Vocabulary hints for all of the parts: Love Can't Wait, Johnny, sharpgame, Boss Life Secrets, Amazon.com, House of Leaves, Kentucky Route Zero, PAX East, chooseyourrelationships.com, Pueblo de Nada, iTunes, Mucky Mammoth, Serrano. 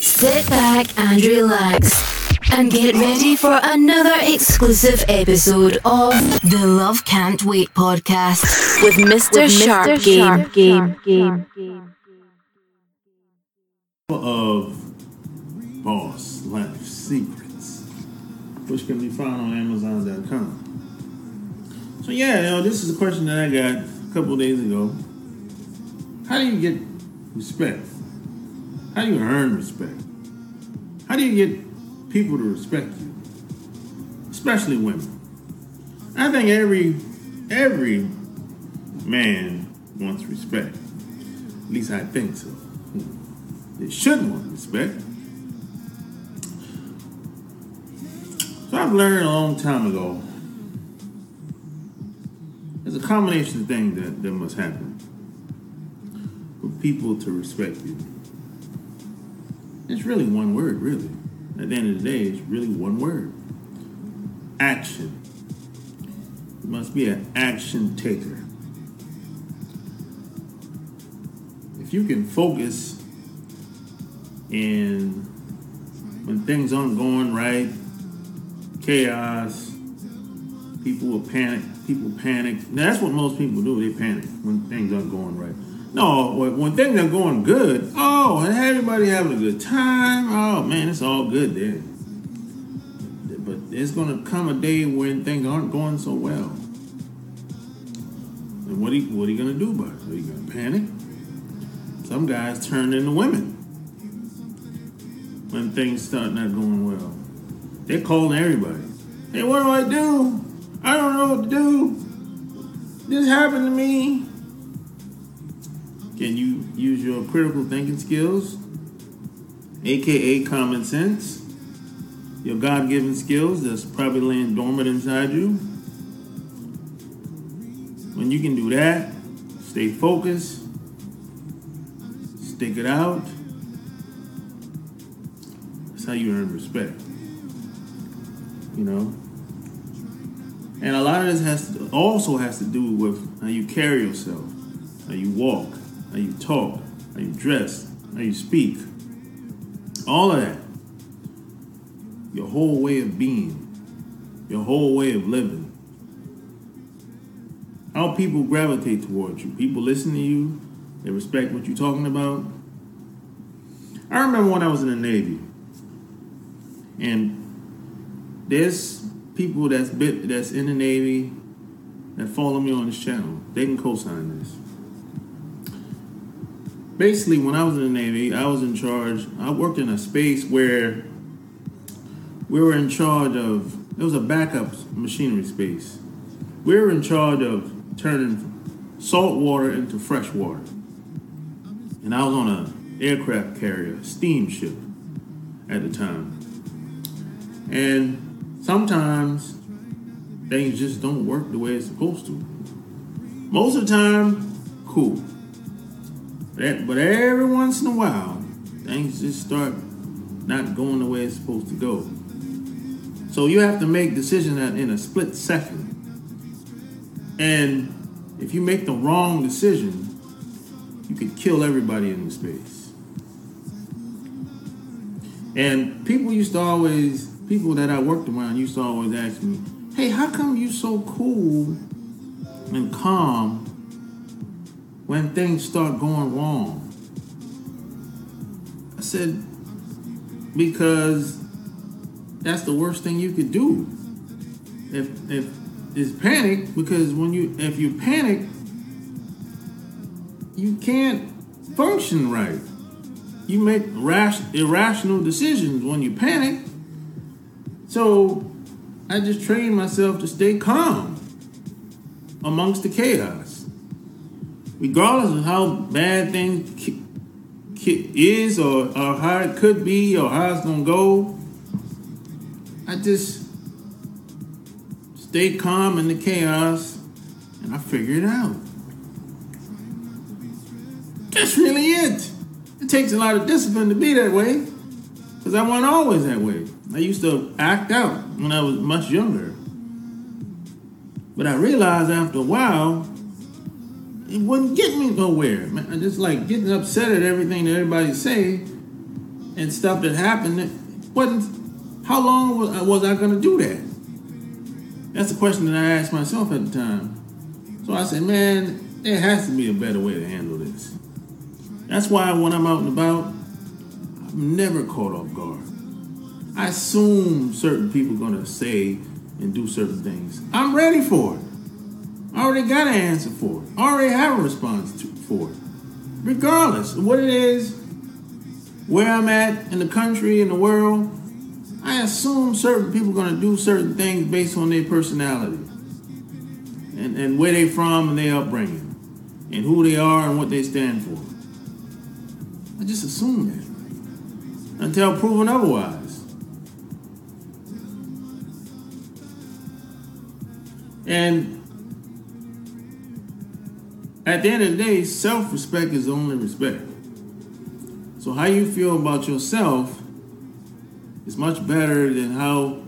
Sit back and relax and get ready for another exclusive episode of the Love Can't Wait podcast with Mr. Sharp Game. Of Boss Life Secrets, which can be found on Amazon.com. So yeah, this is a question that I got a couple days ago. How do you get respect? How do you earn respect? How do you get people to respect you? Especially women. I think every man wants respect. At least I think so. They should want respect. So I've learned a long time ago, there's a combination of things that must happen for people to respect you. It's really one word, really. At the end of the day, it's really one word. Action. You must be an action taker. If you can focus and when things aren't going right, chaos, people will panic. Now, that's what most people do. They panic when things aren't going right. No, when things are going good, and everybody having a good time, it's all good there. But there's going to come a day when things aren't going so well. And what are you going to do about it? Are you going to panic? Some guys turn into women when things start not going well. They're calling everybody. Hey, what do I do? I don't know what to do. This happened to me. Can you use your critical thinking skills, aka common sense, your God-given skills that's probably laying dormant inside you? When you can do that, stay focused, stick it out. That's how you earn respect. And a lot of this has to do with how you carry yourself, how you walk, how you talk, how you dress, how you speak. All of that. Your whole way of being. Your whole way of living. How people gravitate towards you. People listen to you. They respect what you're talking about. I remember when I was in the Navy. And there's people that's in the Navy that follow me on this channel. They can co-sign this. Basically, when I was in the Navy, I was in charge. I worked in a space where we were in charge of, it was a backup machinery space. We were in charge of turning salt water into fresh water. And I was on an aircraft carrier, steamship at the time. And sometimes things just don't work the way it's supposed to. Most of the time, cool. But every once in a while, things just start not going the way it's supposed to go. So you have to make decisions in a split second. And if you make the wrong decision, you could kill everybody in the space. And people that I worked around used to always ask me, hey, how come you so cool and calm when things start going wrong? I said, because that's the worst thing you could do. If it's panic, because if you panic, you can't function right. You make irrational decisions when you panic. So I just trained myself to stay calm amongst the chaos. Regardless of how bad things is or how it could be or how it's going to go, I just stay calm in the chaos and I figure it out. That's really it. It takes a lot of discipline to be that way, because I wasn't always that way. I used to act out when I was much younger. But I realized after a while, it wouldn't get me nowhere. Man, I just like getting upset at everything that everybody say. And and stuff that happened, it wasn't, how long was I going to do that? That's the question that I asked myself at the time. So I said, man, there has to be a better way to handle this. That's why when I'm out and about, I'm never caught off guard. I assume certain people are going to say and do certain things. I'm ready for it. I already got an answer for it. I already have a response for it. Regardless of what it is, where I'm at in the country, in the world, I assume certain people are going to do certain things based on their personality and where they're from and their upbringing and who they are and what they stand for. I just assume that until proven otherwise. And at the end of the day, self-respect is the only respect. So how you feel about yourself is much better than how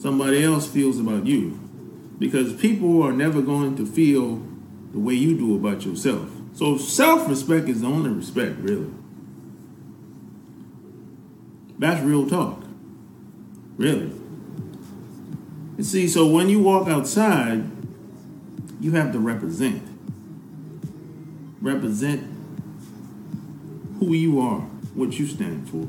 somebody else feels about you. Because people are never going to feel the way you do about yourself. So self-respect is the only respect, really. That's real talk. Really. You see, so when you walk outside, you have to represent. Represent who you are, what you stand for.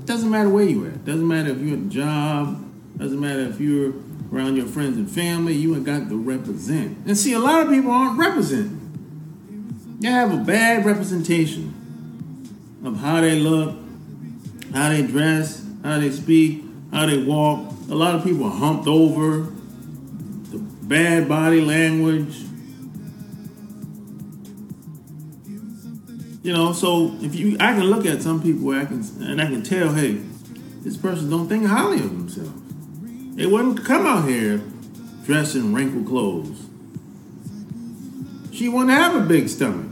It doesn't matter where you're at. It doesn't matter if you're at a job. It doesn't matter if you're around your friends and family. You ain't got to represent. And see, a lot of people aren't representing. They have a bad representation of how they look, how they dress, how they speak, how they walk. A lot of people are humped over. The bad body language. You know, so I can look at some people and I can tell, hey, this person don't think highly of themselves. They wouldn't come out here dressed in wrinkled clothes. She wouldn't have a big stomach.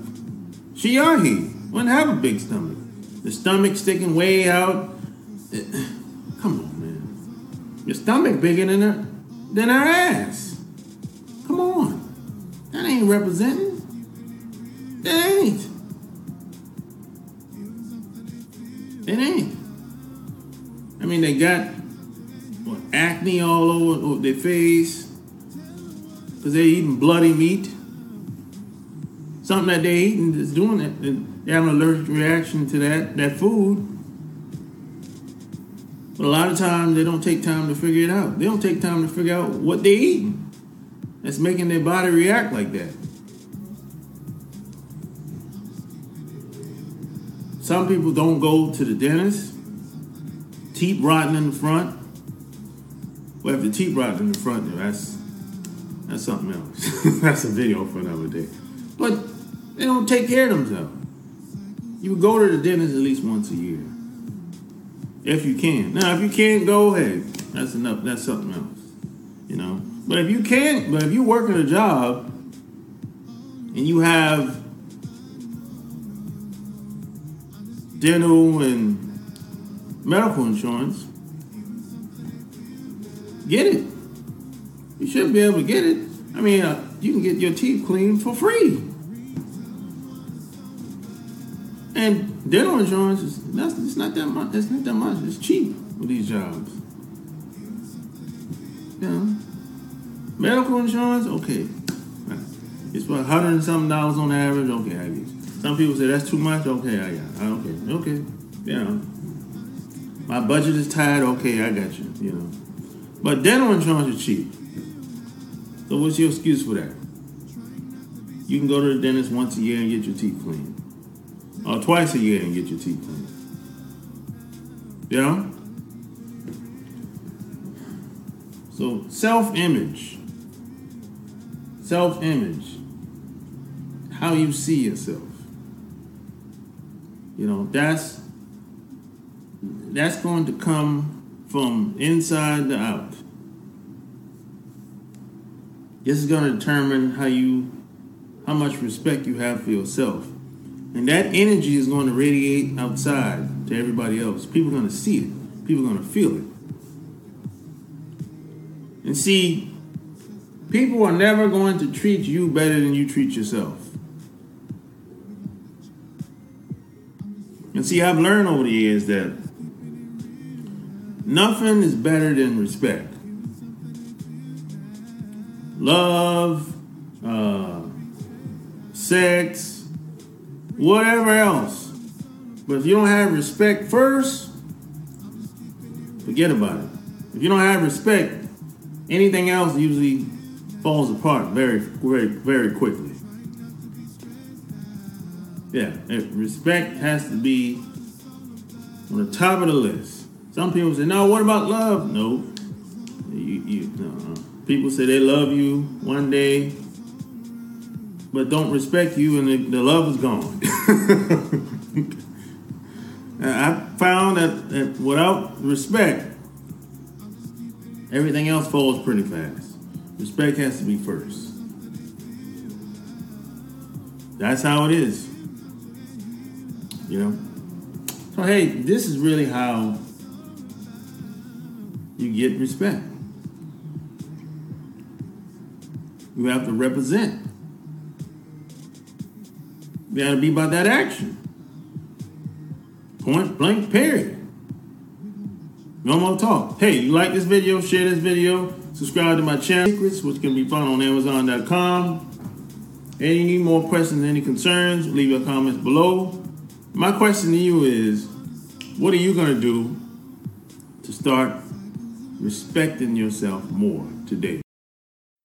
She or he wouldn't have a big stomach. The stomach sticking way out. Come on, man. Your stomach bigger than her ass. Come on. That ain't representing. That ain't. It ain't. I mean, they got acne all over their face because they're eating bloody meat. Something that they're eating is doing it. And they have an allergic reaction to that food. But a lot of times, they don't take time to figure it out. They don't take time to figure out what they're eating that's making their body react like that. Some people don't go to the dentist. Teeth rotting in the front. Well, if the teeth rotting in the front, that's something else. That's a video for another day. But they don't take care of themselves. You go to the dentist at least once a year, if you can. Now, if you can't go, hey, that's enough. That's something else, you know. But if you can't, but if you work in a job and you have dental and medical insurance, get it. You should be able to get it. I mean, you can get your teeth cleaned for free. And dental insurance it's not that much. It's not that much. It's cheap with these jobs. You know, medical insurance, okay, it's about $100 and something on average. Okay, I guess. Some people say that's too much. Okay, I got it. Okay, yeah. My budget is tight. Okay, I got you. You know, but dental insurance is cheap. So what's your excuse for that? You can go to the dentist once a year and get your teeth cleaned, or twice a year and get your teeth cleaned. You know. So self-image, how you see yourself. You know, that's going to come from inside to out. This is going to determine how much respect you have for yourself. And that energy is going to radiate outside to everybody else. People are going to see it. People are going to feel it. And see, people are never going to treat you better than you treat yourself. And see, I've learned over the years that Nothing is better than respect. Love, sex, whatever else. But if you don't have respect first, forget about it. If you don't have respect, anything else usually falls apart very, very, very quickly. Yeah, respect has to be on the top of the list. Some people say, no, what about love? No. People say they love you one day, but don't respect you, and the love is gone. I found that without respect, everything else falls pretty fast. Respect has to be first. That's how it is. You know? So, hey, this is really how you get respect. You have to represent. You got to be about that action. Point blank, period. No more talk. Hey, you like this video, share this video, subscribe to my channel, Secrets, which can be found on Amazon.com. Any more questions, any concerns, leave your comments below. My question to you is, what are you going to do to start respecting yourself more today?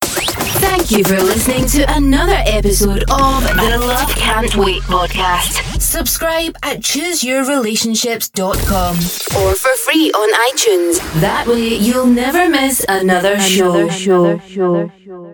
Thank you for listening to another episode of the Love Can't Wait podcast. Subscribe at chooseyourrelationships.com or for free on iTunes. That way you'll never miss another show.